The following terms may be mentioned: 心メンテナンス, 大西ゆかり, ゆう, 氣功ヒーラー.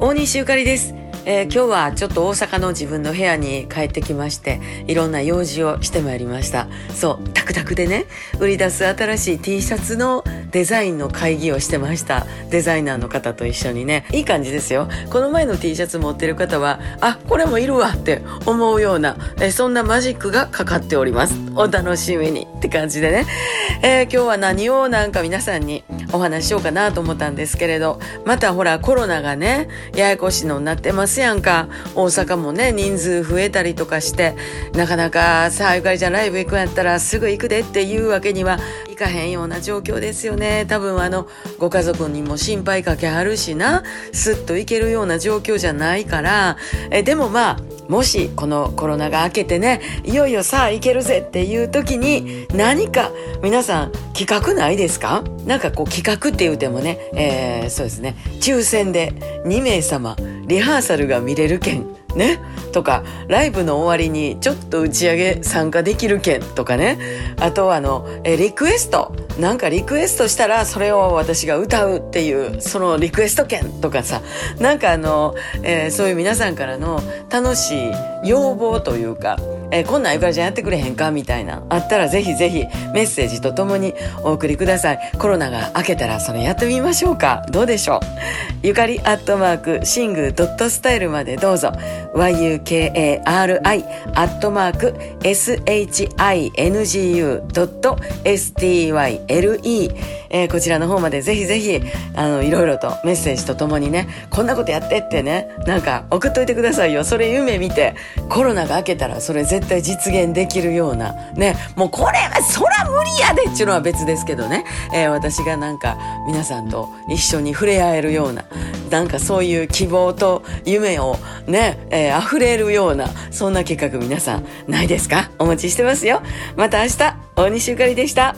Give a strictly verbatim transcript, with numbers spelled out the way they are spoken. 大西ゆかりです。えー、今日はちょっと大阪の自分の部屋に帰ってきまして、いろんな用事をしてまいりました。そうタクタクでね、売り出す新しい T シャツのデザインの会議をしてました。デザイナーの方と一緒にね。いい感じですよ。この前の T シャツ持ってる方は、あ、これもいるわって思うようなえそんなマジックがかかっております。お楽しみにって感じでね、えー、今日は何をなんか皆さんにお話ししようかなと思ったんですけれど、またほらコロナがねややこしいのになってますやんか。大阪もね人数増えたりとかして、なかなかさあゆかりちゃんライブ行くんやったらすぐ行くでっていうわけにはいかへんような状況ですよね。多分あのご家族にも心配かけはるしな、すっと行けるような状況じゃないから。えでもまあもしこのコロナが明けてね、いよいよさあ行けるぜっていう時に何か皆さん企画ないですか？なんかこう企画って言うてもね、えー、そうですね、抽選でにめいさまリハーサルが見れる券ねとか、ライブの終わりにちょっと打ち上げ参加できる券とかね、あとあのえリクエスト、なんかリクエストしたらそれを私が歌うっていうそのリクエスト券とかさ、なんかあの、えー、そういう皆さんからの楽しい要望というか、えー、こんなんゆかりちゃんやってくれへんかみたいなあったら、ぜひぜひメッセージとともにお送りください。コロナが明けたらそれやってみましょうか。どうでしょう。ゆかりアットマークシングドットスタイルまでどうぞ。 yukari アットマーク シング ドット スタイル えー、こちらの方までぜひぜひあのいろいろとメッセージとともにね、こんなことやってってね、なんか送っといてくださいよ。それ夢見て、コロナが明けたらそれ絶対実現できるようなね、もうこれはそら無理やでっていうのは別ですけどね、えー、私がなんか皆さんと一緒に触れ合えるような、なんかそういう希望と夢をね、えー、溢れるようなそんな計画皆さんないですか？お待ちしてますよ。また明日、大西ゆかりでした。